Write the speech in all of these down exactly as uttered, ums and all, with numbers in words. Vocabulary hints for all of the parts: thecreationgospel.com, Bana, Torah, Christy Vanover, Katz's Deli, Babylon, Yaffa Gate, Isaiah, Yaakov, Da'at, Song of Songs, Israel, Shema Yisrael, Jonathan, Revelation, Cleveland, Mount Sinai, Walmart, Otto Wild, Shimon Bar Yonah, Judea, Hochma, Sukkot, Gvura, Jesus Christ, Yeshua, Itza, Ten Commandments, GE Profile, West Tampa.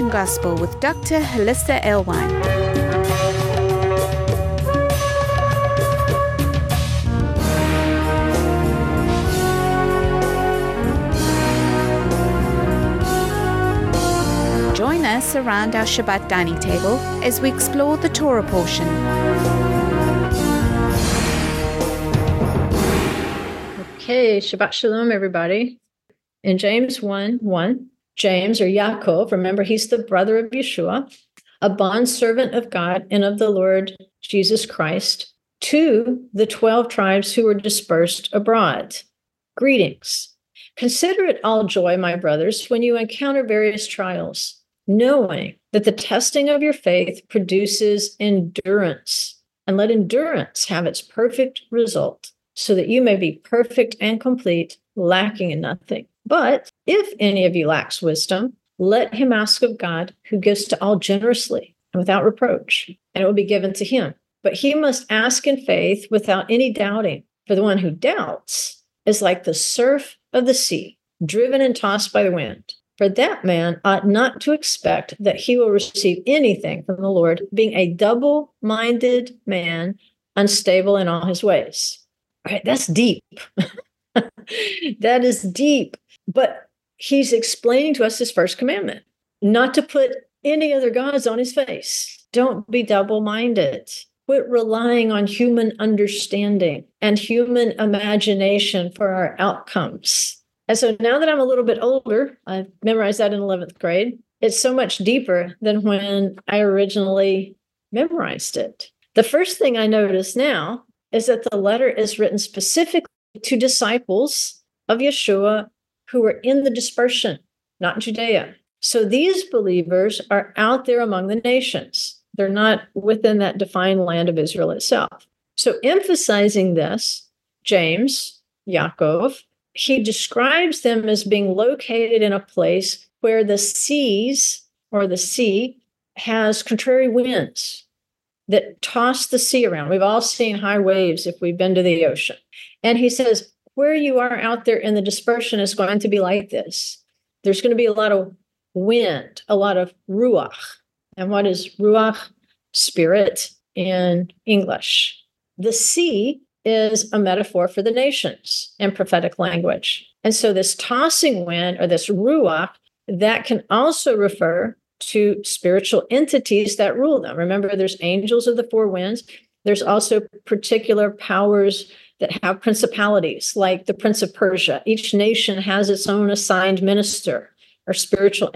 Revelation Gospel with Doctor Hollisa Alewine. Join us around our Shabbat dining table as we explore the Torah portion. Okay, Shabbat Shalom, everybody. In James one one, James, or Yaakov, remember he's the brother of Yeshua, a bondservant of God and of the Lord Jesus Christ, to the twelve tribes who were dispersed abroad. Greetings. Consider it all joy, my brothers, when you encounter various trials, knowing that the testing of your faith produces endurance, and let endurance have its perfect result, so that you may be perfect and complete, lacking in nothing. But if any of you lacks wisdom, let him ask of God, who gives to all generously and without reproach, and it will be given to him. But he must ask in faith without any doubting. For the one who doubts is like the surf of the sea, driven and tossed by the wind. For that man ought not to expect that he will receive anything from the Lord, being a double-minded man, unstable in all his ways. All right, that's deep. That is deep. But he's explaining to us his first commandment, not to put any other gods on his face. Don't be double-minded. Quit relying on human understanding and human imagination for our outcomes. And so now that I'm a little bit older, I memorized that in eleventh grade. It's so much deeper than when I originally memorized it. The first thing I notice now is that the letter is written specifically to disciples of Yeshua who were in the dispersion, not Judea. So these believers are out there among the nations. They're not within that defined land of Israel itself. So emphasizing this, James, Yaakov, he describes them as being located in a place where the seas, or the sea, has contrary winds that toss the sea around. We've all seen high waves if we've been to the ocean. And he says, where you are out there in the dispersion is going to be like this. There's going to be a lot of wind, a lot of ruach. And what is ruach? Spirit in English. The sea is a metaphor for the nations in prophetic language. And so this tossing wind, or this ruach, that can also refer to spiritual entities that rule them. Remember, there's angels of the four winds. There's also particular powers that have principalities, like the Prince of Persia. Each nation has its own assigned minister or spiritual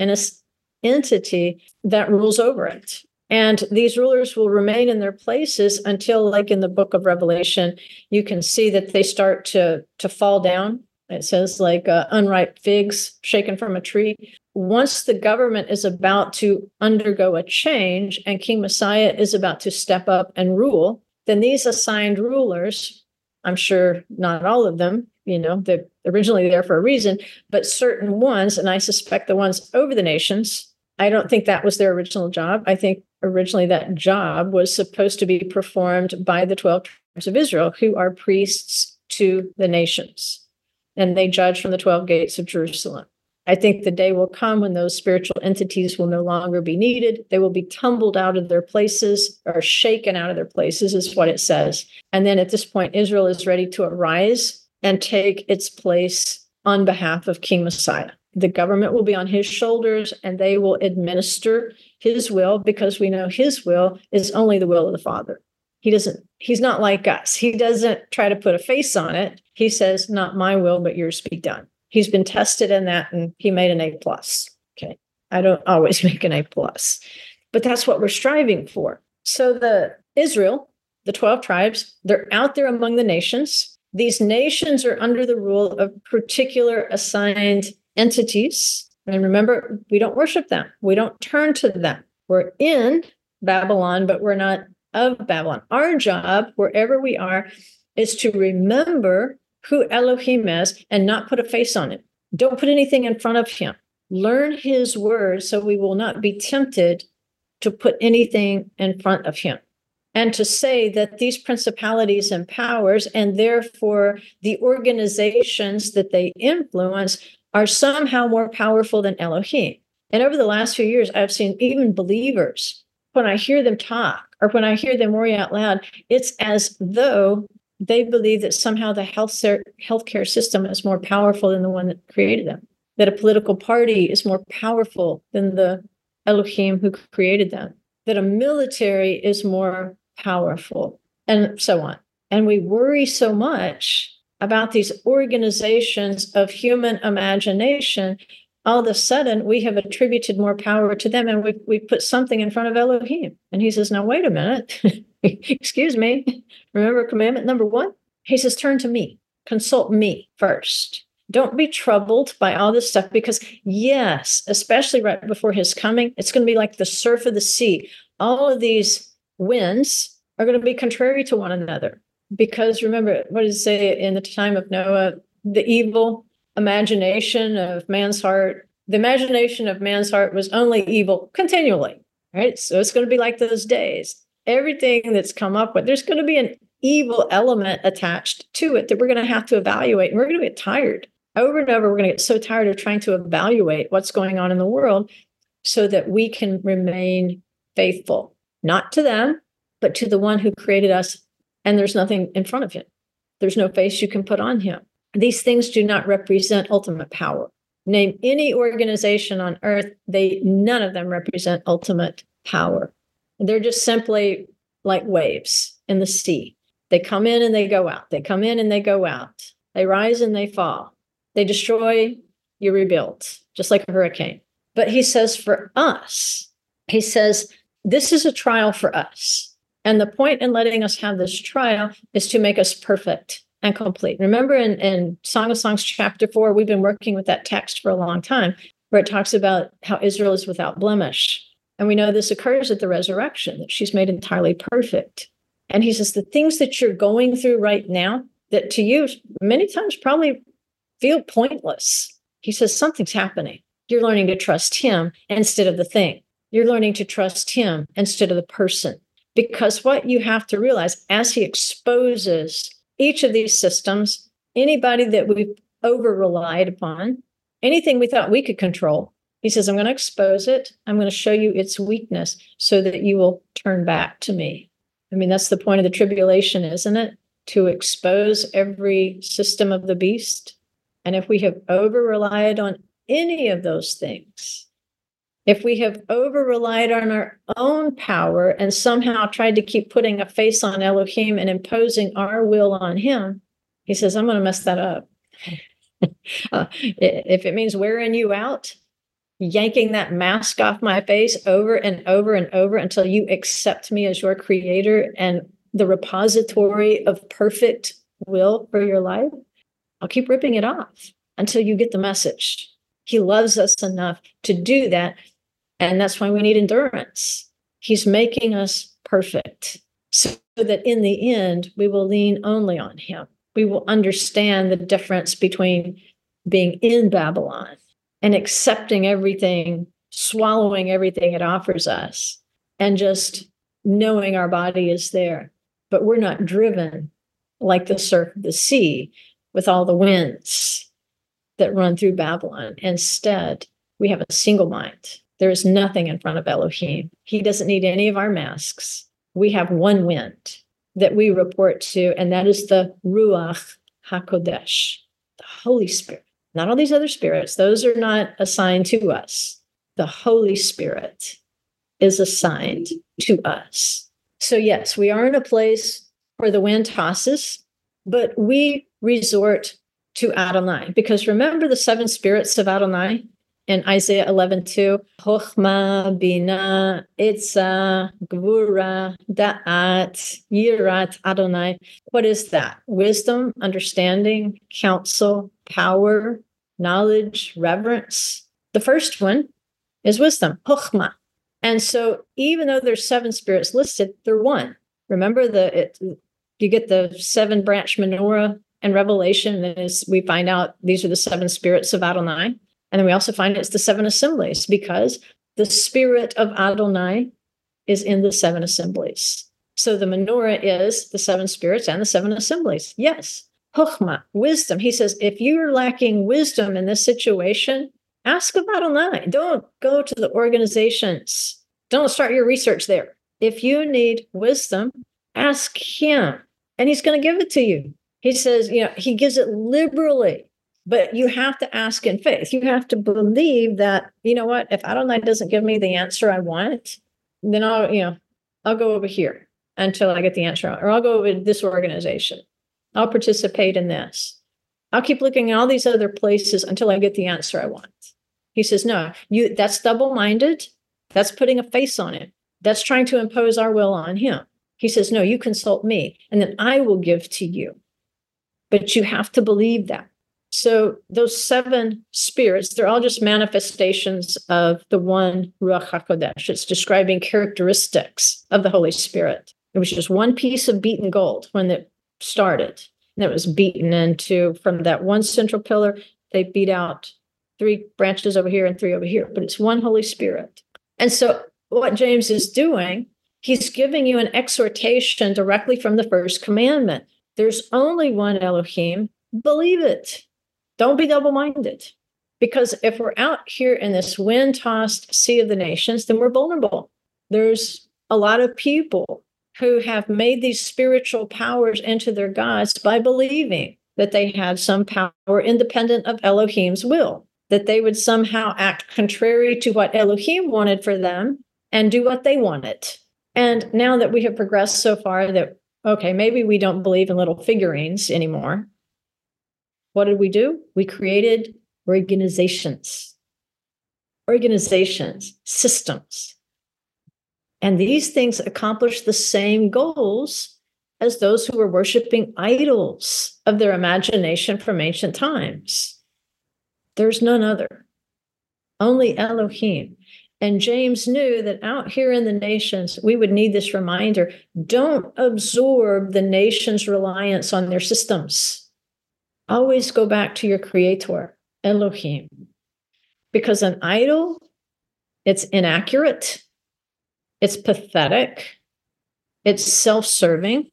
entity that rules over it. And these rulers will remain in their places until, like in the book of Revelation, you can see that they start to, to fall down. It says like uh, unripe figs shaken from a tree. Once the government is about to undergo a change and King Messiah is about to step up and rule, then these assigned rulers, I'm sure not all of them, you know, they're originally there for a reason, but certain ones, and I suspect the ones over the nations, I don't think that was their original job. I think originally that job was supposed to be performed by the twelve tribes of Israel, who are priests to the nations, and they judge from the twelve gates of Jerusalem. I think the day will come when those spiritual entities will no longer be needed. They will be tumbled out of their places, or shaken out of their places, is what it says. And then at this point, Israel is ready to arise and take its place on behalf of King Messiah. The government will be on his shoulders, and they will administer his will, because we know his will is only the will of the Father. He doesn't, he's not like us. He doesn't try to put a face on it. He says, not my will, but yours be done. He's been tested in that, and he made an A plus. Okay. I don't always make an A plus, but that's what we're striving for. So the Israel, the twelve tribes, they're out there among the nations. These nations are under the rule of particular assigned entities. And remember, we don't worship them. We don't turn to them. We're in Babylon, but we're not of Babylon. Our job, wherever we are, is to remember who Elohim is and not put a face on him. Don't put anything in front of him. Learn his word so we will not be tempted to put anything in front of him. And to say that these principalities and powers, and therefore the organizations that they influence, are somehow more powerful than Elohim. And over the last few years, I've seen even believers, when I hear them talk or when I hear them worry out loud, it's as though they believe that somehow the health healthcare system is more powerful than the one that created them, that a political party is more powerful than the Elohim who created them, that a military is more powerful, and so on. And we worry so much about these organizations of human imagination. All of a sudden, we have attributed more power to them, and we we put something in front of Elohim. And he says, "Now wait a minute. Excuse me. Remember commandment number one?" He says, "Turn to me. Consult me first. Don't be troubled by all this stuff." Because yes, especially right before his coming, it's going to be like the surf of the sea. All of these winds are going to be contrary to one another. Because remember, what does it say in the time of Noah? The evil imagination of man's heart, the imagination of man's heart was only evil continually, right? So it's going to be like those days. Everything that's come up with, there's going to be an evil element attached to it that we're going to have to evaluate. And we're going to get tired. Over and over, we're going to get so tired of trying to evaluate what's going on in the world so that we can remain faithful, not to them, but to the one who created us. And there's nothing in front of him. There's no face you can put on him. These things do not represent ultimate power. Name any organization on earth, they none of them represent ultimate power. They're just simply like waves in the sea. They come in and they go out. They come in and they go out. They rise and they fall. They destroy, you rebuild, just like a hurricane. But he says for us, he says, this is a trial for us. And the point in letting us have this trial is to make us perfect and complete. Remember in, in Song of Songs chapter four, we've been working with that text for a long time, where it talks about how Israel is without blemish. And we know this occurs at the resurrection, that she's made entirely perfect. And he says, the things that you're going through right now, that to you many times probably feel pointless. He says, something's happening. You're learning to trust him instead of the thing. You're learning to trust him instead of the person. Because what you have to realize, as he exposes each of these systems, anybody that we've over-relied upon, anything we thought we could control, he says, I'm going to expose it. I'm going to show you its weakness so that you will turn back to me. I mean, that's the point of the tribulation, isn't it? To expose every system of the beast. And if we have over-relied on any of those things, if we have over-relied on our own power and somehow tried to keep putting a face on Elohim and imposing our will on him, he says, I'm going to mess that up. uh, if it means wearing you out, yanking that mask off my face over and over and over until you accept me as your creator and the repository of perfect will for your life, I'll keep ripping it off until you get the message. He loves us enough to do that. And that's why we need endurance. He's making us perfect so that in the end, we will lean only on him. We will understand the difference between being in Babylon and accepting everything, swallowing everything it offers us, and just knowing our body is there. But we're not driven like the surf of the sea with all the winds that run through Babylon. Instead, we have a single mind. There is nothing in front of Elohim. He doesn't need any of our masks. We have one wind that we report to, and that is the Ruach HaKodesh, the Holy Spirit. Not all these other spirits. Those are not assigned to us. The Holy Spirit is assigned to us. So yes, we are in a place where the wind tosses, but we resort to Adonai. Because remember the seven spirits of Adonai? In Isaiah eleven two, Chokhmah, Bina, Itza, Gvura, Da'at, Yirat, Adonai. What is that? Wisdom, understanding, counsel, power, knowledge, reverence. The first one is wisdom, Hochma. And so even though there's seven spirits listed, they're one. Remember, the it, you get the seven branch menorah in Revelation, and as we find out these are the seven spirits of Adonai. And then we also find it's the seven assemblies, because the spirit of Adonai is in the seven assemblies. So the menorah is the seven spirits and the seven assemblies. Yes, Chokhmah, wisdom. He says, if you're lacking wisdom in this situation, ask about online. Don't go to the organizations. Don't start your research there. If you need wisdom, ask him, and he's going to give it to you. He says, you know, he gives it liberally, but you have to ask in faith. You have to believe that, you know what, if Adonai doesn't give me the answer I want, then I'll, you know, I'll go over here until I get the answer, or I'll go over to this organization. I'll participate in this. I'll keep looking at all these other places until I get the answer I want. He says, no, you, that's double-minded. That's putting a face on it. That's trying to impose our will on him. He says, no, you consult me, and then I will give to you. But you have to believe that. So those seven spirits, they're all just manifestations of the one Ruach HaKodesh. It's describing characteristics of the Holy Spirit. It was just one piece of beaten gold when it started. And it was beaten into, from that one central pillar, they beat out three branches over here and three over here. But it's one Holy Spirit. And so what James is doing, he's giving you an exhortation directly from the first commandment. There's only one Elohim. Believe it. Don't be double-minded. Because if we're out here in this wind-tossed sea of the nations, then we're vulnerable. There's a lot of people who have made these spiritual powers into their gods by believing that they had some power independent of Elohim's will, that they would somehow act contrary to what Elohim wanted for them and do what they wanted. And now that we have progressed so far that, okay, maybe we don't believe in little figurines anymore. What did we do? We created organizations, organizations, systems. And these things accomplish the same goals as those who were worshiping idols of their imagination from ancient times. There's none other, only Elohim. And James knew that out here in the nations, we would need this reminder, don't absorb the nation's reliance on their systems. Always go back to your creator, Elohim, because an idol, it's inaccurate. It's pathetic. It's self-serving.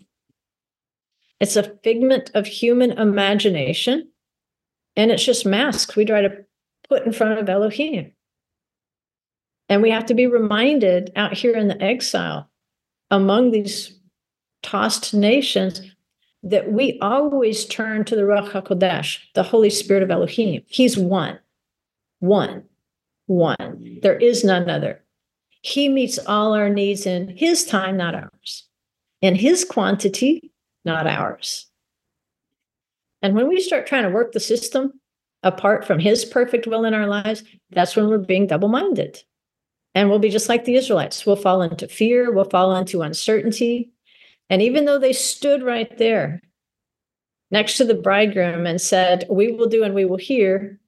It's a figment of human imagination. And it's just masks we try to put in front of Elohim. And we have to be reminded out here in the exile, among these tossed nations, that we always turn to the Ruach HaKodesh, the Holy Spirit of Elohim. He's one, one, one. There is none other. He meets all our needs in his time, not ours. In his quantity, not ours. And when we start trying to work the system apart from his perfect will in our lives, that's when we're being double-minded. And we'll be just like the Israelites. We'll fall into fear. We'll fall into uncertainty. And even though they stood right there next to the bridegroom and said, we will do and we will hear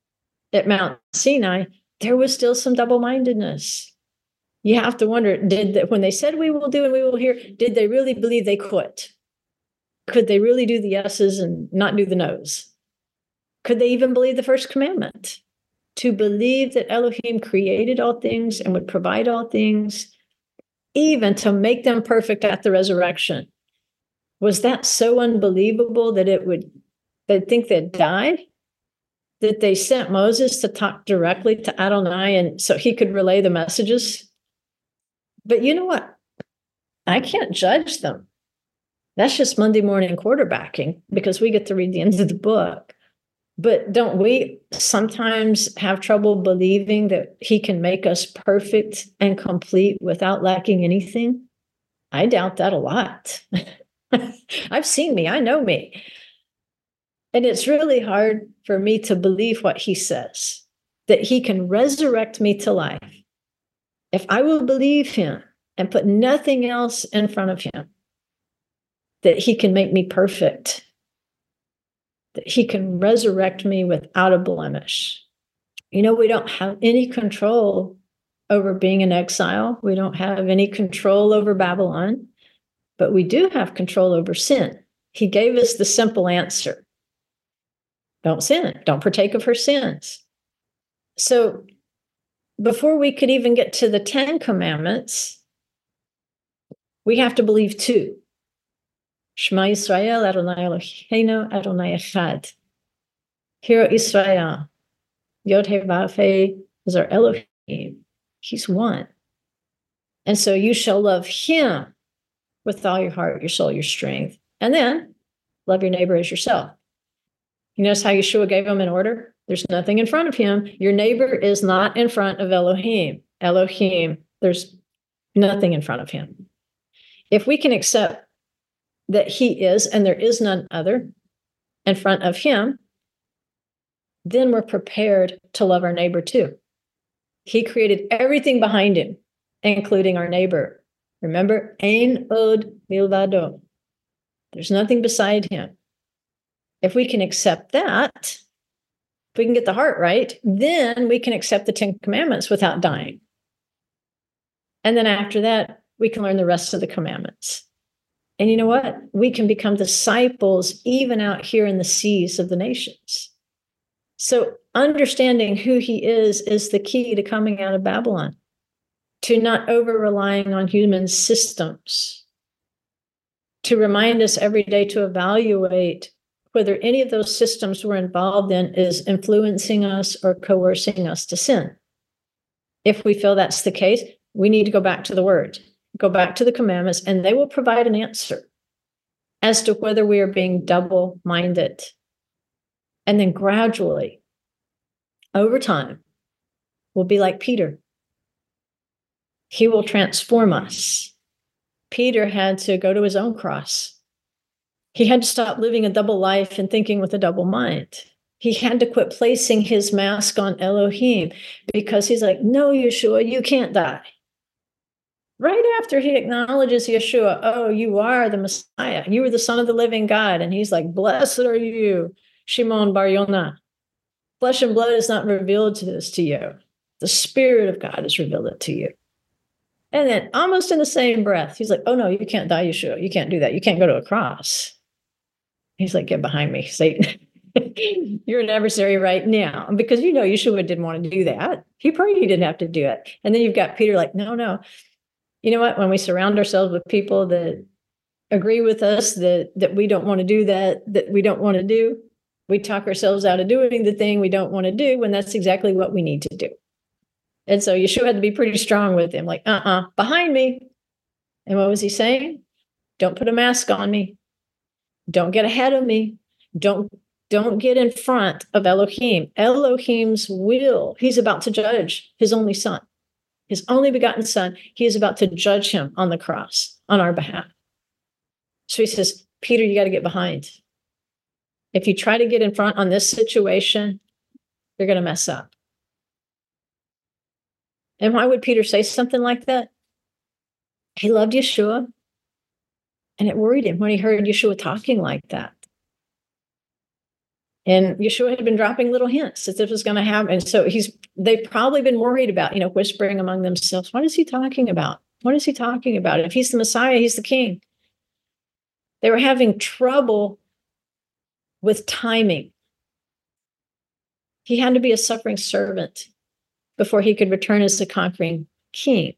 at Mount Sinai, there was still some double-mindedness. You have to wonder, did they, when they said we will do and we will hear, did they really believe they could? Could they really do the yeses and not do the nos? Could they even believe the first commandment? To believe that Elohim created all things and would provide all things, even to make them perfect at the resurrection. Was that so unbelievable that it would, they'd think they'd die? That they sent Moses to talk directly to Adonai and so he could relay the messages? But you know what? I can't judge them. That's just Monday morning quarterbacking because we get to read the end of the book. But don't we sometimes have trouble believing that he can make us perfect and complete without lacking anything? I doubt that a lot. I've seen me. I know me. And it's really hard for me to believe what he says, that he can resurrect me to life. If I will believe him and put nothing else in front of him, that he can make me perfect, that he can resurrect me without a blemish. You know, we don't have any control over being in exile. We don't have any control over Babylon, but we do have control over sin. He gave us the simple answer. Don't sin. Don't partake of her sins. So before we could even get to the Ten Commandments, we have to believe two. Shema Yisrael, Adonai Eloheinu, Adonai Echad. Hear, Israel, Yod-Heh-Vav-Heh is our Elohim. He's one. And so you shall love him with all your heart, your soul, your strength. And then love your neighbor as yourself. You notice how Yeshua gave him an order? There's nothing in front of him. Your neighbor is not in front of Elohim. Elohim, there's nothing in front of him. If we can accept that he is, and there is none other in front of him, then we're prepared to love our neighbor too. He created everything behind him, including our neighbor. Remember, Ein od milvado. There's nothing beside him. If we can accept that, if we can get the heart right, then we can accept the Ten Commandments without dying. And then after that, we can learn the rest of the commandments. And you know what? We can become disciples even out here in the seas of the nations. So understanding who he is is the key to coming out of Babylon, to not over-relying on human systems, to remind us every day to evaluate whether any of those systems we're involved in is influencing us or coercing us to sin. If we feel that's the case, we need to go back to the word, go back to the commandments, and they will provide an answer as to whether we are being double-minded. And then gradually, over time, we'll be like Peter. He will transform us. Peter had to go to his own cross. He had to stop living a double life and thinking with a double mind. He had to quit placing his mask on Elohim, because he's like, no, Yeshua, you can't die. Right after he acknowledges Yeshua, oh, you are the Messiah. You are the Son of the living God. And he's like, blessed are you, Shimon Bar Yonah. Flesh and blood is not revealed to this to you. The Spirit of God has revealed it to you. And then almost in the same breath, he's like, oh, no, you can't die, Yeshua. You can't do that. You can't go to a cross. He's like, get behind me, Satan. You're an adversary right now, because you know Yeshua didn't want to do that. He prayed he didn't have to do it. And then you've got Peter like, no, no. You know what? When we surround ourselves with people that agree with us, that, that we don't want to do that, that we don't want to do, we talk ourselves out of doing the thing we don't want to do when that's exactly what we need to do. And so Yeshua had to be pretty strong with him, like, uh-uh, behind me. And what was he saying? Don't put a mask on me. Don't get ahead of me. Don't, don't get in front of Elohim. Elohim's will. He's about to judge his only son, his only begotten son. He is about to judge him on the cross on our behalf. So he says, Peter, you got to get behind. If you try to get in front on this situation, you're going to mess up. And why would Peter say something like that? He loved Yeshua, and it worried him when he heard Yeshua talking like that. And Yeshua had been dropping little hints that this was going to happen. And so he's they've probably been worried about, you know, whispering among themselves, what is he talking about? What is he talking about? If he's the Messiah, he's the king. They were having trouble with timing. He had to be a suffering servant before he could return as the conquering king.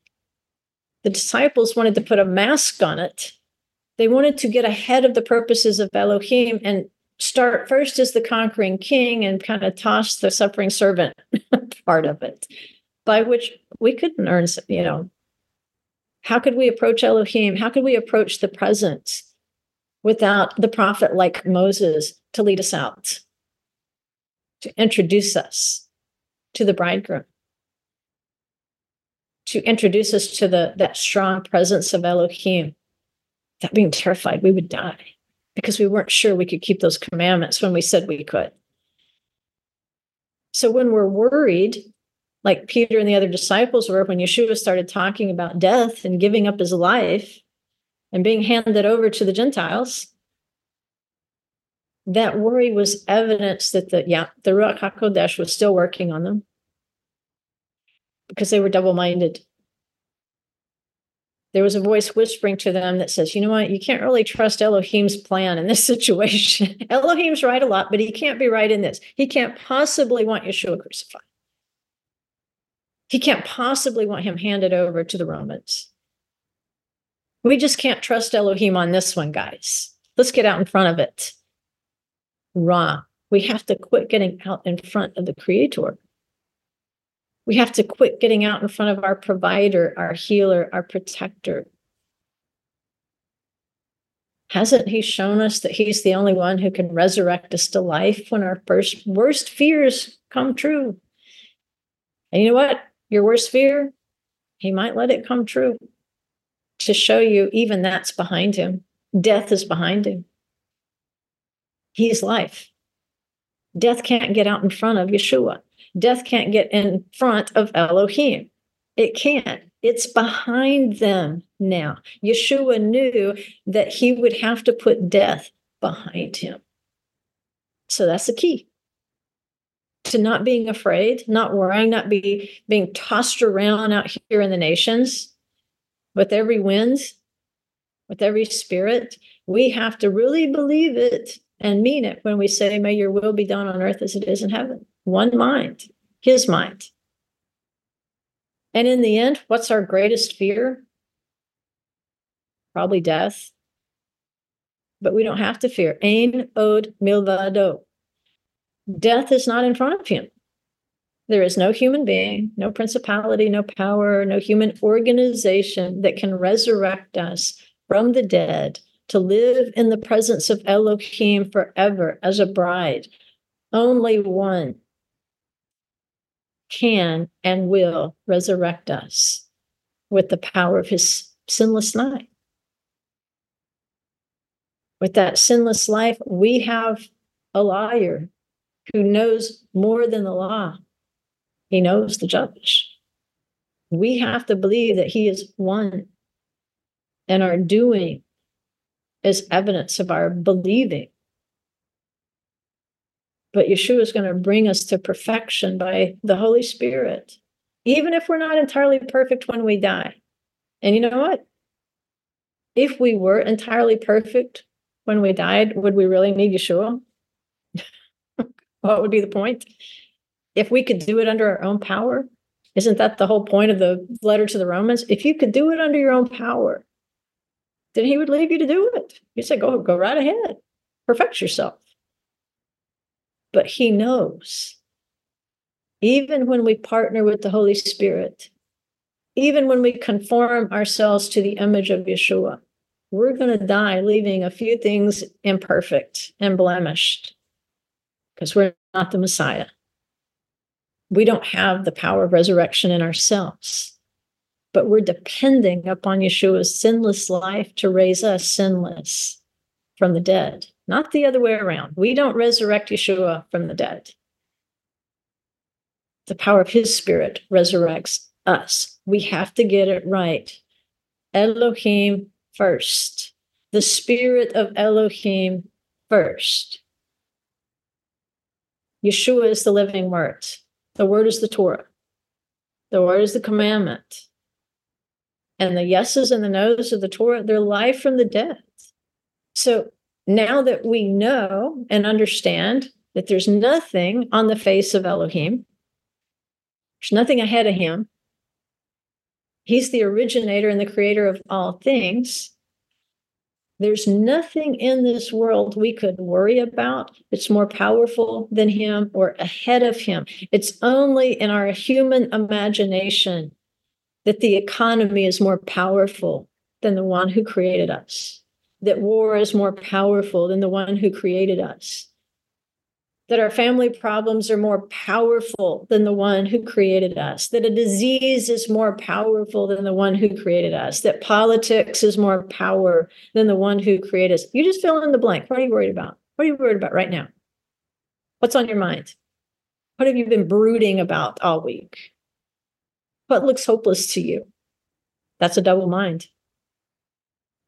The disciples wanted to put a mask on it. They wanted to get ahead of the purposes of Elohim and start first as the conquering king and kind of toss the suffering servant part of it, by which we couldn't earn, you know. How could we approach Elohim? How could we approach the presence without the prophet like Moses to lead us out, to introduce us to the bridegroom, to introduce us to the that strong presence of Elohim, that being terrified we would die because we weren't sure we could keep those commandments when we said we could. So when we're worried, like Peter and the other disciples were when Yeshua started talking about death and giving up his life and being handed over to the Gentiles, that worry was evidence that the, yeah, the Ruach HaKodesh was still working on them, because they were double-minded. There was a voice whispering to them that says, you know what, you can't really trust Elohim's plan in this situation. Elohim's right a lot, but he can't be right in this. He can't possibly want Yeshua crucified. He can't possibly want him handed over to the Romans. We just can't trust Elohim on this one, guys. Let's get out in front of it. Wrong. We have to quit getting out in front of the Creator We have to quit getting out in front of our provider, our healer, our protector. Hasn't he shown us that he's the only one who can resurrect us to life when our first worst fears come true? And you know what? Your worst fear, he might let it come true to show you even that's behind him. Death is behind him. He's life. Death can't get out in front of Yeshua. Death can't get in front of Elohim. It can't. It's behind them now. Yeshua knew that he would have to put death behind him. So that's the key to not being afraid, not worrying, not be being tossed around out here in the nations with every wind, with every spirit. We have to really believe it and mean it when we say, may your will be done on earth as it is in heaven. One mind, his mind. And in the end, what's our greatest fear? Probably death. But we don't have to fear. Ein od milvado. Death is not in front of him. There is no human being, no principality, no power, no human organization that can resurrect us from the dead to live in the presence of Elohim forever as a bride. Only one can and will resurrect us with the power of his sinless life. With that sinless life, we have a liar who knows more than the law. He knows the judge. We have to believe that he is one, and our doing is evidence of our believing. But Yeshua is going to bring us to perfection by the Holy Spirit, even if we're not entirely perfect when we die. And you know what? If we were entirely perfect when we died, would we really need Yeshua? What would be the point? If we could do it under our own power, isn't that the whole point of the letter to the Romans? If you could do it under your own power, then he would leave you to do it. He said, go, go right ahead. Perfect yourself. But he knows, even when we partner with the Holy Spirit, even when we conform ourselves to the image of Yeshua, we're going to die leaving a few things imperfect and blemished because we're not the Messiah. We don't have the power of resurrection in ourselves, but we're depending upon Yeshua's sinless life to raise us sinless from the dead. Not the other way around. We don't resurrect Yeshua from the dead. The power of his spirit resurrects us. We have to get it right. Elohim first. The spirit of Elohim first. Yeshua is the living word. The word is the Torah. The word is the commandment. And the yeses and the nos of the Torah, they're life from the dead. So, now that we know and understand that there's nothing on the face of Elohim, there's nothing ahead of him, he's the originator and the creator of all things, there's nothing in this world we could worry about that's more powerful than him or ahead of him. It's only in our human imagination that the economy is more powerful than the one who created us. That war is more powerful than the one who created us. That our family problems are more powerful than the one who created us. That a disease is more powerful than the one who created us. That politics is more power than the one who created us. You just fill in the blank. What are you worried about? What are you worried about right now? What's on your mind? What have you been brooding about all week? What looks hopeless to you? That's a double mind.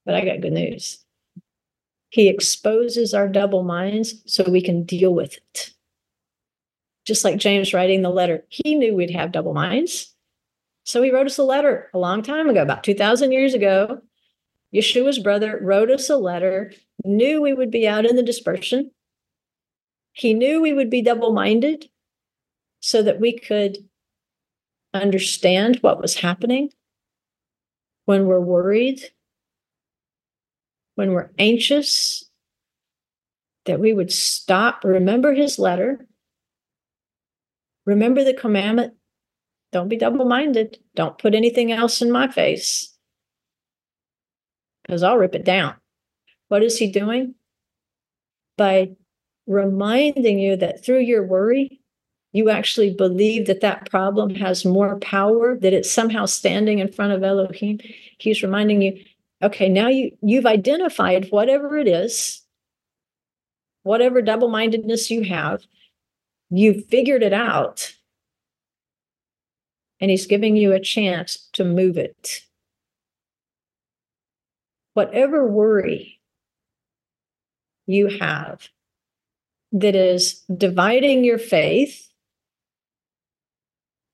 But I got good news. He exposes our double minds so we can deal with it. Just like James writing the letter, he knew we'd have double minds. So he wrote us a letter a long time ago, about two thousand years ago. Yeshua's brother wrote us a letter, knew we would be out in the dispersion. He knew we would be double-minded so that we could understand what was happening when we're worried, when we're anxious, that we would stop, remember his letter, remember the commandment Don't be double-minded. Don't put anything else in my face, because I'll rip it down. What is he doing? By reminding you that through your worry, you actually believe that that problem has more power, that it's somehow standing in front of Elohim. He's reminding you, okay, now you, you've identified whatever it is, whatever double-mindedness you have, you've figured it out. And he's giving you a chance to move it. Whatever worry you have that is dividing your faith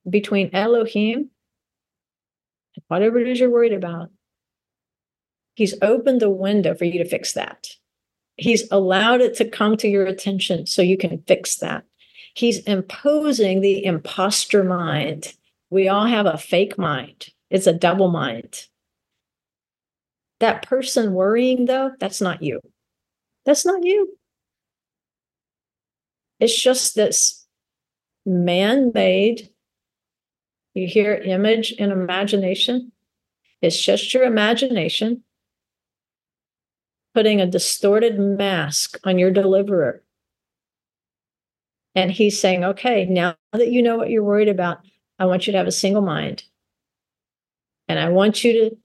between Elohim and whatever it is you're worried about, he's opened the window for you to fix that. He's allowed it to come to your attention so you can fix that. He's imposing the imposter mind. We all have a fake mind. It's a double mind. That person worrying, though, that's not you. That's not you. It's just this man-made, you hear image and imagination. It's just your imagination putting a distorted mask on your deliverer. And he's saying, okay, now that you know what you're worried about, I want you to have a single mind. And I want you to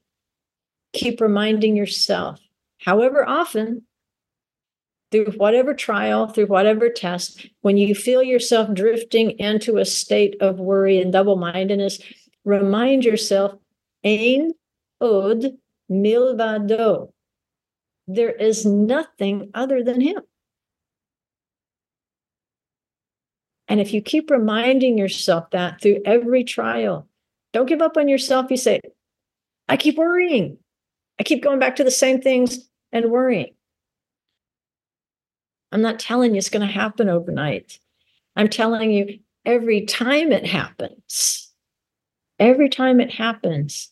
keep reminding yourself, however often, through whatever trial, through whatever test, when you feel yourself drifting into a state of worry and double-mindedness, remind yourself, Ein od milvado. There is nothing other than him. And if you keep reminding yourself that through every trial, don't give up on yourself. You say, I keep worrying. I keep going back to the same things and worrying. I'm not telling you it's going to happen overnight. I'm telling you every time it happens, every time it happens,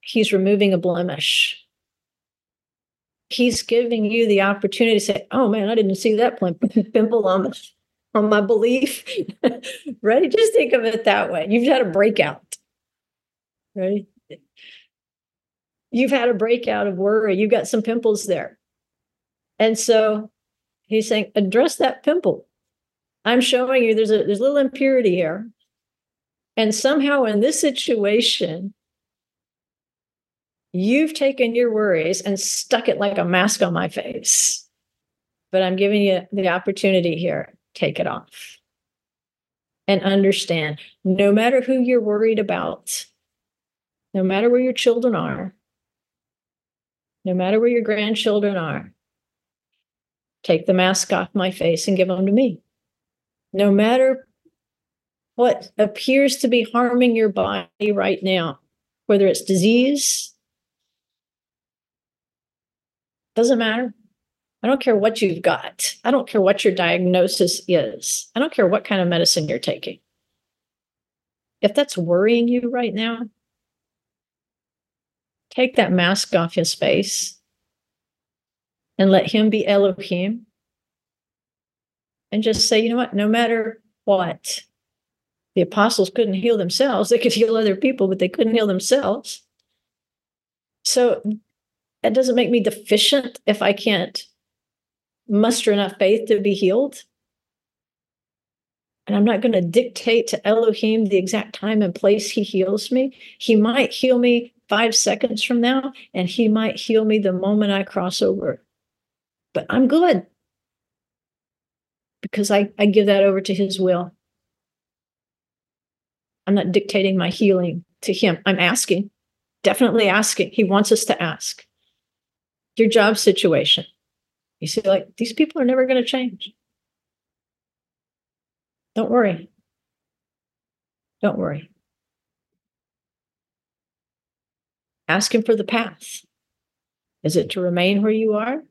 he's removing a blemish. He's giving you the opportunity to say, oh, man, I didn't see that pimple on the on my belief, right? Just think of it that way. You've had a breakout, right? You've had a breakout of worry. You've got some pimples there. And so he's saying, address that pimple. I'm showing you there's a, there's a little impurity here. And somehow in this situation, you've taken your worries and stuck it like a mask on my face. But I'm giving you the opportunity here. Take it off and understand, no matter who you're worried about, no matter where your children are, no matter where your grandchildren are, take the mask off my face and give them to me. No matter what appears to be harming your body right now, whether it's disease, doesn't matter. I don't care what you've got. I don't care what your diagnosis is. I don't care what kind of medicine you're taking. If that's worrying you right now, take that mask off his face and let him be Elohim. And just say, you know what, no matter what, the apostles couldn't heal themselves. They could heal other people, but they couldn't heal themselves. So that doesn't make me deficient if I can't muster enough faith to be healed. And I'm not going to dictate to Elohim the exact time and place he heals me. He might heal me five seconds from now, and he might heal me the moment I cross over. But I'm good, because I, I give that over to his will. I'm not dictating my healing to him. I'm asking, definitely asking. He wants us to ask. Your job situation. You see, like, these people are never going to change. Don't worry. Don't worry. Ask him for the path. Is it to remain where you are?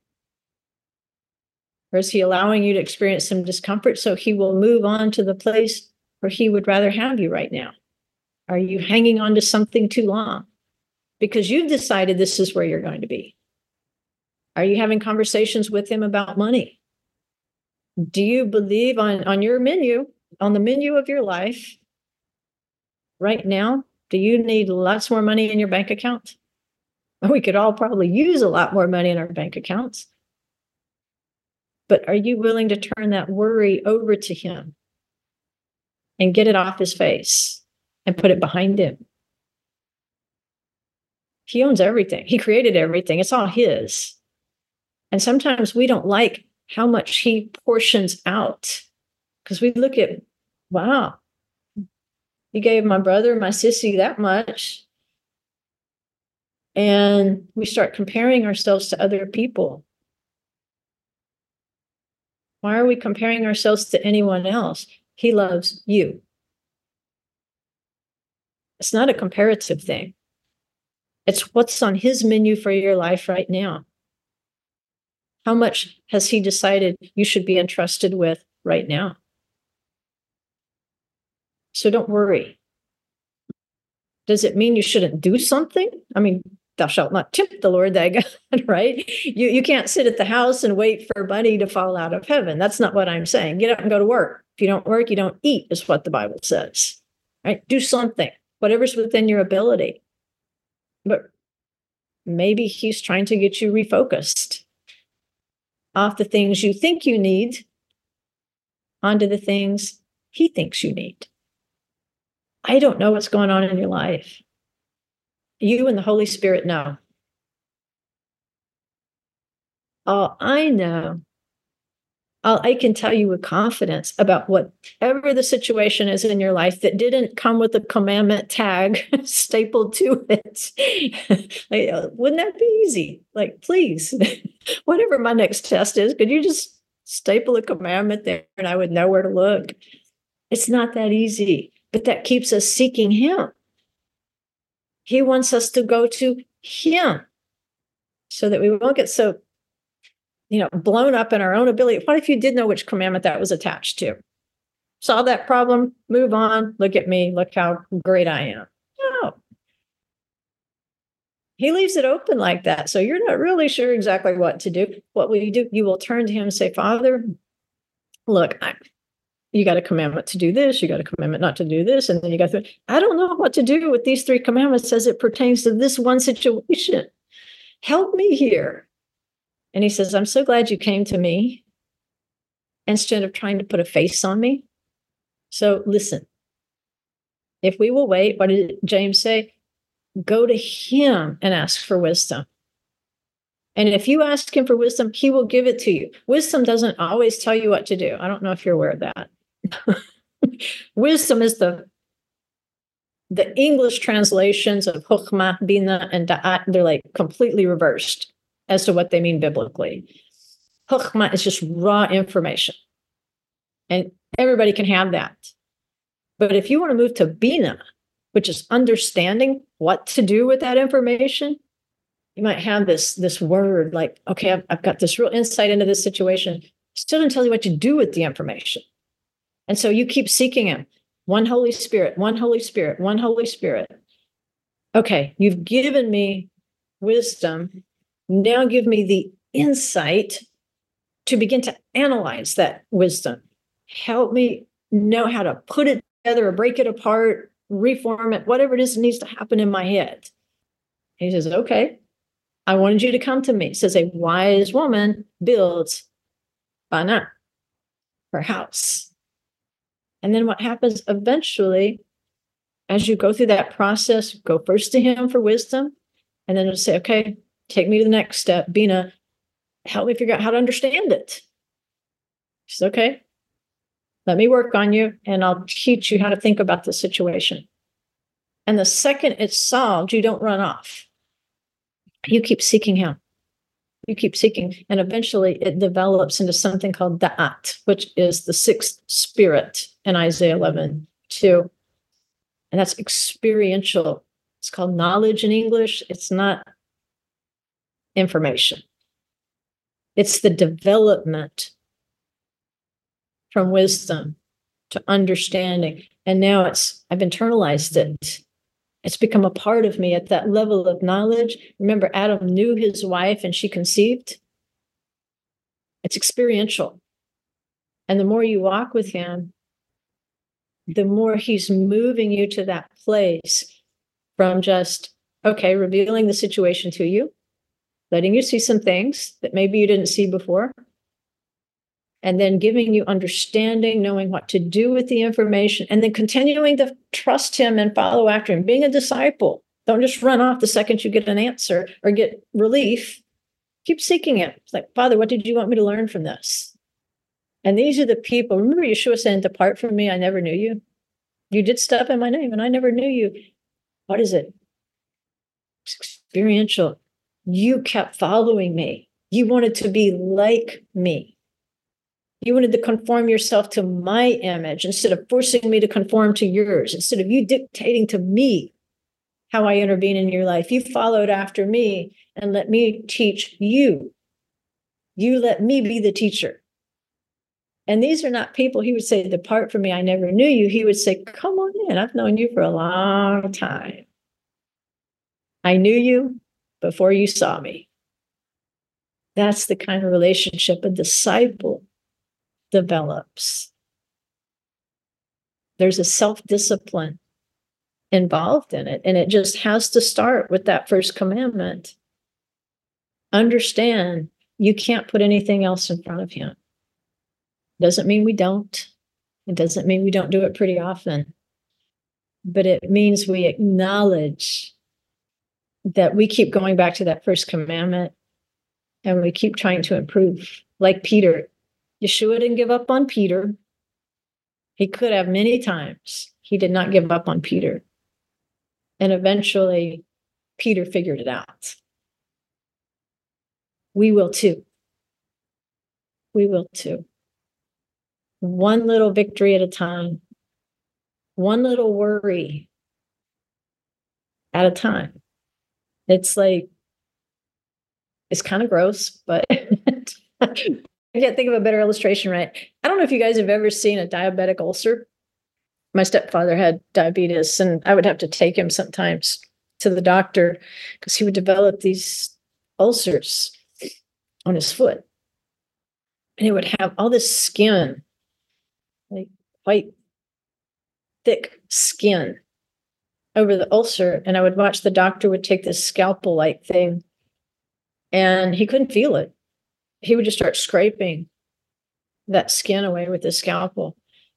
Or is he allowing you to experience some discomfort so he will move on to the place where he would rather have you right now? Are you hanging on to something too long because you've decided this is where you're going to be? Are you having conversations with him about money? Do you believe on, on your menu, on the menu of your life, right now, do you need lots more money in your bank account? We could all probably use a lot more money in our bank accounts. But are you willing to turn that worry over to him and get it off his face and put it behind him? He owns everything. He created everything. It's all his. And sometimes we don't like how much he portions out because we look at, wow, he gave my brother, my sissy that much. And we start comparing ourselves to other people. Why are we comparing ourselves to anyone else? He loves you. It's not a comparative thing. It's what's on his menu for your life right now. How much has he decided you should be entrusted with right now? So don't worry. Does it mean you shouldn't do something? I mean, thou shalt not tempt the Lord thy God, right? You, you can't sit at the house and wait for money to fall out of heaven. That's not what I'm saying. Get up and go to work. If you don't work, you don't eat, is what the Bible says, right? Do something, whatever's within your ability. But maybe he's trying to get you refocused off the things you think you need onto the things he thinks you need. I don't know what's going on in your life. You and the Holy Spirit know. All I know, all I can tell you with confidence about whatever the situation is in your life that didn't come with a commandment tag stapled to it. Like, wouldn't that be easy? Like, please, whatever my next test is, could you just staple a commandment there and I would know where to look? It's not that easy. But that keeps us seeking him. He wants us to go to him so that we won't get so, you know, blown up in our own ability. What if you did know which commandment that was attached to? Solve that problem, move on, look at me, look how great I am. No. He leaves it open like that. So you're not really sure exactly what to do. What will you do? You will turn to him and say, Father, look, I'm You got a commandment to do this. You got a commandment not to do this. And then you got, through, I don't know what to do with these three commandments as it pertains to this one situation. Help me here. And he says, I'm so glad you came to me instead of trying to put a face on me. So listen, if we will wait, what did James say? Go to him and ask for wisdom. And if you ask him for wisdom, he will give it to you. Wisdom doesn't always tell you what to do. I don't know if you're aware of that. Wisdom is the the English translations of Chokhmah, Bina, and Da'at. They're like completely reversed as to what they mean biblically. Chokhmah is just raw information. And everybody can have that. But if you want to move to Bina, which is understanding what to do with that information, you might have this, this word like, okay, I've, I've got this real insight into this situation. Still didn't tell you what to do with the information. And so you keep seeking him. One Holy Spirit, one Holy Spirit, one Holy Spirit. Okay, you've given me wisdom. Now give me the insight to begin to analyze that wisdom. Help me know how to put it together or break it apart, reform it, whatever it is that needs to happen in my head. He says, okay, I wanted you to come to me. He says, a wise woman builds Bana, her house. And then what happens eventually, as you go through that process, go first to him for wisdom, and then just say, okay, take me to the next step. Bina, help me figure out how to understand it. She says, okay, let me work on you, and I'll teach you how to think about the situation. And the second it's solved, you don't run off. You keep seeking him. You keep seeking, and eventually it develops into something called Da'at, which is the sixth spirit in Isaiah eleven two. And that's experiential. It's called knowledge in English. It's not information. It's the development from wisdom to understanding. And now it's, I've internalized it. It's become a part of me at that level of knowledge. Remember, Adam knew his wife and she conceived. It's experiential. And the more you walk with him, the more he's moving you to that place from just, okay, revealing the situation to you, letting you see some things that maybe you didn't see before, and then giving you understanding, knowing what to do with the information, and then continuing to trust him and follow after him, being a disciple. Don't just run off the second you get an answer or get relief. Keep seeking him. It's like, Father, what did you want me to learn from this? And these are the people. Remember Yeshua saying, depart from me, I never knew you. You did stuff in my name and I never knew you. What is it? It's experiential. You kept following me. You wanted to be like me. You wanted to conform yourself to my image instead of forcing me to conform to yours, instead of you dictating to me how I intervene in your life. You followed after me and let me teach you. You let me be the teacher. And these are not people, he would say, depart from me, I never knew you. He would say, come on in. I've known you for a long time. I knew you before you saw me. That's the kind of relationship a disciple develops. There's a self-discipline involved in it, and it just has to start with that first commandment. Understand, you can't put anything else in front of him. Doesn't mean we don't. It doesn't mean we don't do it pretty often. But it means we acknowledge that we keep going back to that first commandment and we keep trying to improve. Like Peter, Yeshua didn't give up on Peter. He could have many times. He did not give up on Peter. And eventually, Peter figured it out. We will too. We will too. One little victory at a time. One little worry at a time. It's like, it's kind of gross, but I can't think of a better illustration, right? I don't know if you guys have ever seen a diabetic ulcer. My stepfather had diabetes, and I would have to take him sometimes to the doctor because he would develop these ulcers on his foot. And it would have all this skin, like white, thick skin over the ulcer. And I would watch the doctor would take this scalpel-like thing, and he couldn't feel it. He would just start scraping that skin away with his scalpel.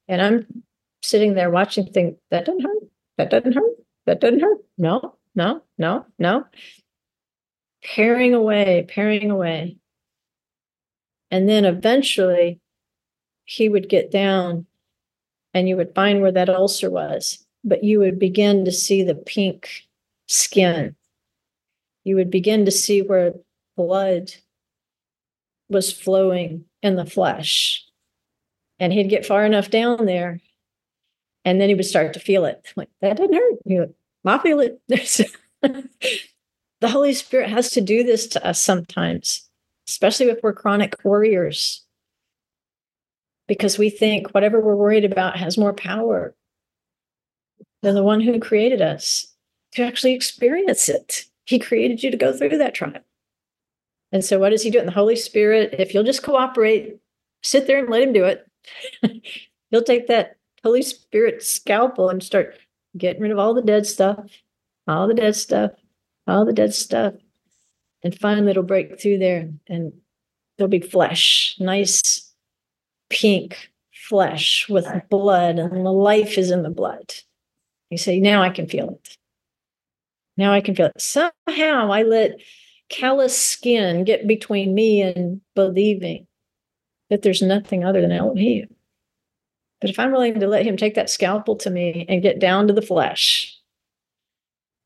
And I'm sitting there watching, thinking, that doesn't hurt. That doesn't hurt. That doesn't hurt. No, no, no, no. Paring away, paring away. And then eventually he would get down and you would find where that ulcer was, but you would begin to see the pink skin. You would begin to see where blood was flowing in the flesh. And he'd get far enough down there, and then he would start to feel it. I'm like, that didn't hurt. Like, I feel it. The Holy Spirit has to do this to us sometimes, especially if we're chronic worriers, because we think whatever we're worried about has more power than the one who created us to actually experience it. He created you to go through that trial. And so what does he do? And the Holy Spirit, if you'll just cooperate, sit there and let him do it, he'll take that Holy Spirit scalpel and start getting rid of all the dead stuff, all the dead stuff, all the dead stuff. And finally, it'll break through there and there'll be flesh, nice pink flesh with blood, and the life is in the blood. You say, now I can feel it. Now I can feel it. Somehow I let callous skin get between me and believing that there's nothing other than Elohim. But if I'm willing to let him take that scalpel to me and get down to the flesh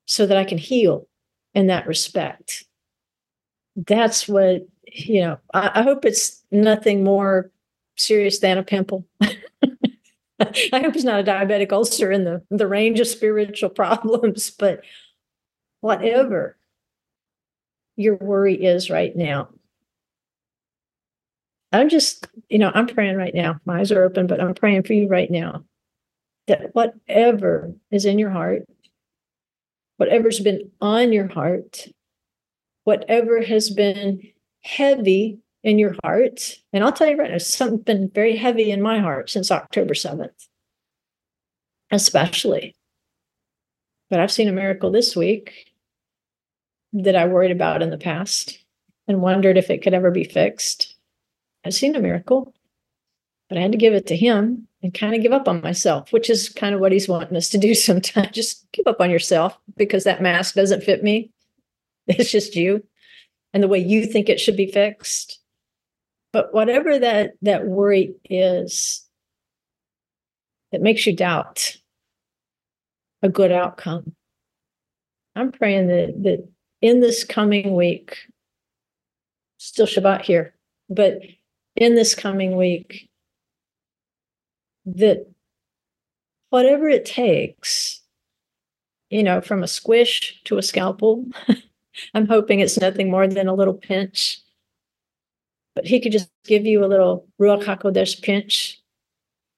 so that I can heal in that respect, that's what, you know, I, I hope it's nothing more serious than a pimple. I hope it's not a diabetic ulcer in the, the range of spiritual problems, but whatever your worry is right now. I'm just, you know, I'm praying right now. My eyes are open, but I'm praying for you right now that whatever is in your heart, whatever's been on your heart, whatever has been heavy in your heart, and I'll tell you right now, something's been very heavy in my heart since October seventh. especially. But I've seen a miracle this week that I worried about in the past and wondered if it could ever be fixed. I've seen a miracle, but I had to give it to him and kind of give up on myself, which is kind of what he's wanting us to do sometimes. Just give up on yourself because that mask doesn't fit me. It's just you and the way you think it should be fixed. But whatever that, that worry is that makes you doubt a good outcome, I'm praying that, that in this coming week, still Shabbat here, but in this coming week, that whatever it takes, you know, from a squish to a scalpel, I'm hoping it's nothing more than a little pinch, but he could just give you a little Ruach HaKodesh pinch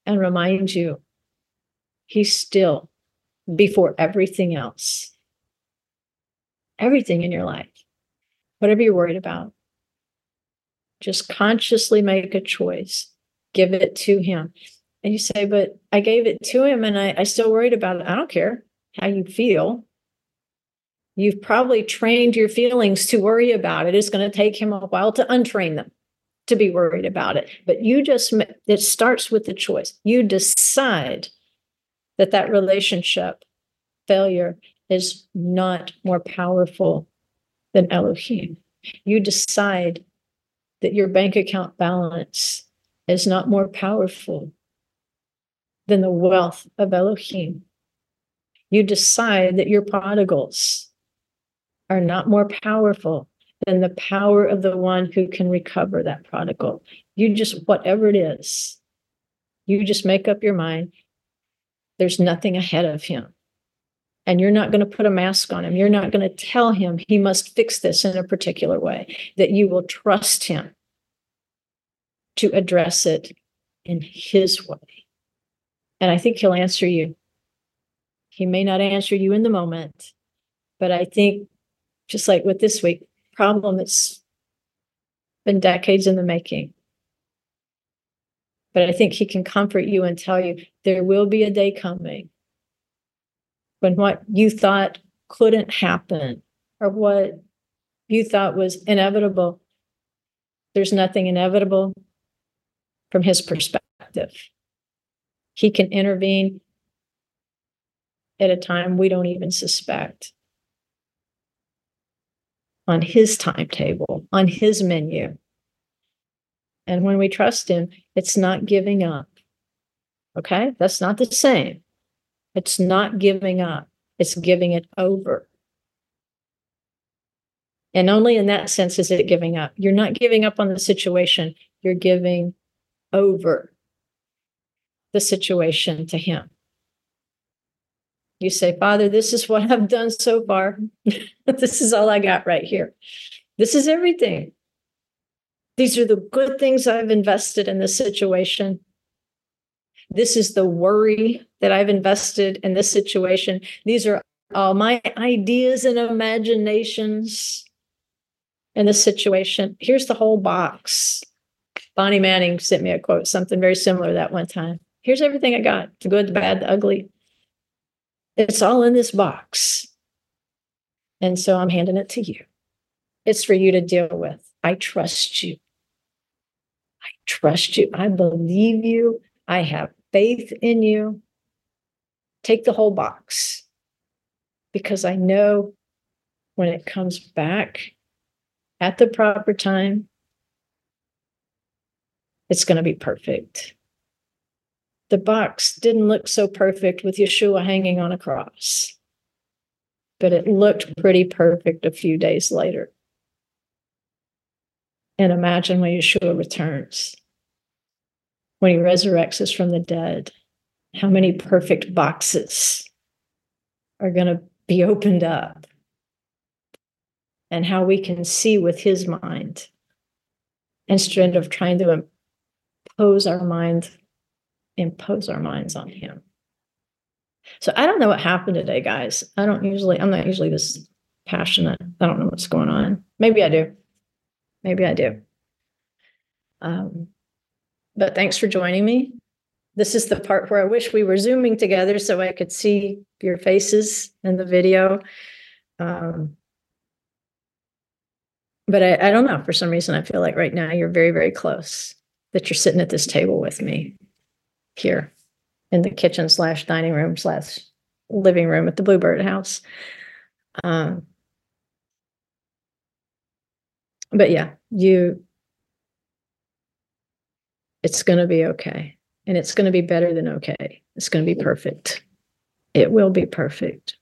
and remind you, he's still before everything else, everything in your life, whatever you're worried about. Just consciously make a choice, give it to him. And you say, but I gave it to him and I, I still worried about it. I don't care how you feel. You've probably trained your feelings to worry about it. It's going to take him a while to untrain them, to be worried about it. But you just, it starts with the choice. You decide that that relationship failure is not more powerful than Elohim. You decide that your bank account balance is not more powerful than the wealth of Elohim. You decide that your prodigals are not more powerful than the power of the one who can recover that prodigal. You just, whatever it is, you just make up your mind. There's nothing ahead of him. And you're not going to put a mask on him. You're not going to tell him he must fix this in a particular way, that you will trust him to address it in his way. And I think he'll answer you. He may not answer you in the moment, but I think just like with this week, problem that's been decades in the making. But I think he can comfort you and tell you there will be a day coming when what you thought couldn't happen or what you thought was inevitable, there's nothing inevitable from his perspective. He can intervene at a time we don't even suspect. On his timetable, on his menu. And when we trust him, it's not giving up. Okay? That's not the same. It's not giving up. It's giving it over. And only in that sense is it giving up. You're not giving up on the situation. You're giving over the situation to him. You say, Father, this is what I've done so far. This is all I got right here. This is everything. These are the good things I've invested in this situation. This is the worry that I've invested in this situation. These are all my ideas and imaginations in this situation. Here's the whole box. Bonnie Manning sent me a quote, something very similar that one time. Here's everything I got, the good, the bad, the ugly. It's all in this box. And so I'm handing it to you. It's for you to deal with. I trust you. I trust you. I believe you. I have faith in you. Take the whole box. Because I know when it comes back at the proper time, it's going to be perfect. The box didn't look so perfect with Yeshua hanging on a cross, but it looked pretty perfect a few days later. And imagine when Yeshua returns, when he resurrects us from the dead, how many perfect boxes are going to be opened up and how we can see with his mind instead of trying to impose our mind impose our minds on him. So I don't know what happened today, guys. I don't usually, I'm not usually this passionate. I don't know what's going on. Maybe I do. Maybe I do. Um, but thanks for joining me. This is the part where I wish we were Zooming together so I could see your faces in the video. Um, but I, I don't know. For some reason, I feel like right now you're very, very close, that you're sitting at this table with me here in the kitchen slash dining room slash living room at the Bluebird House. Um, but yeah, you, it's going to be okay. And it's going to be better than okay. It's going to be perfect. It will be perfect.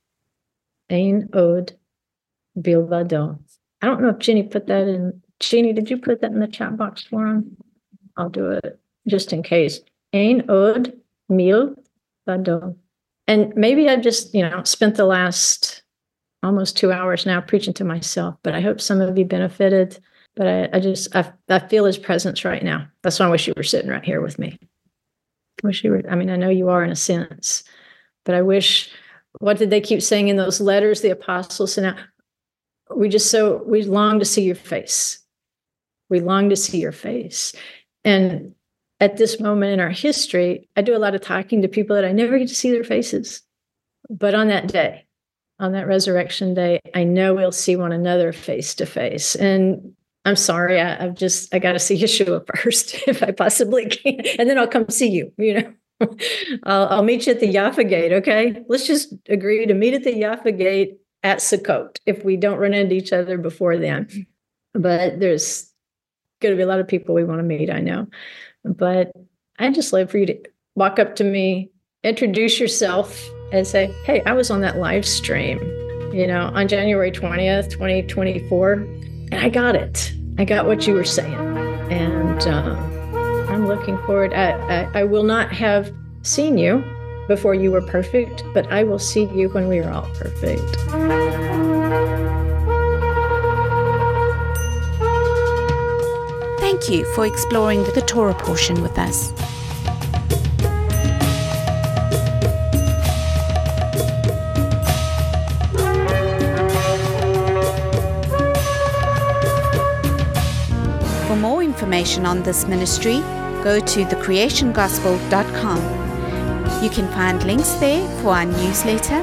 Ein od milvado. I don't know if Ginny put that in. Ginny, did you put that in the chat box for him? I'll do it just in case. Ein od milvado. And maybe I've just, you know, spent the last almost two hours now preaching to myself, but I hope some of you benefited. But I, I just, I, I feel his presence right now. That's why I wish you were sitting right here with me. Wish you were, I mean, I know you are in a sense, but I wish, what did they keep saying in those letters the apostles sent out? We just so, we long to see your face. We long to see your face. And at this moment in our history, I do a lot of talking to people that I never get to see their faces. But on that day, on that resurrection day, I know we'll see one another face to face. And I'm sorry, I, I've just, I got to see Yeshua first if I possibly can. And then I'll come see you, you know. I'll, I'll meet you at the Yaffa Gate, okay? Let's just agree to meet at the Yaffa Gate at Sukkot if we don't run into each other before then. But there's going to be a lot of people we want to meet, I know. But I'd just love for you to walk up to me, introduce yourself, and say, hey, I was on that live stream, you know, on January twentieth, twenty twenty-four. And I got it. I got what you were saying. And um, I'm looking forward. I, I, I will not have seen you before you were perfect, but I will see you when we are all perfect. Thank you for exploring the Torah portion with us. Information on this ministry, go to the creation gospel dot com. You can find links there for our newsletter,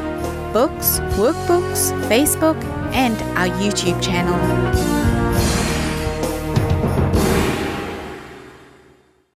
books, workbooks, Facebook, and our YouTube channel.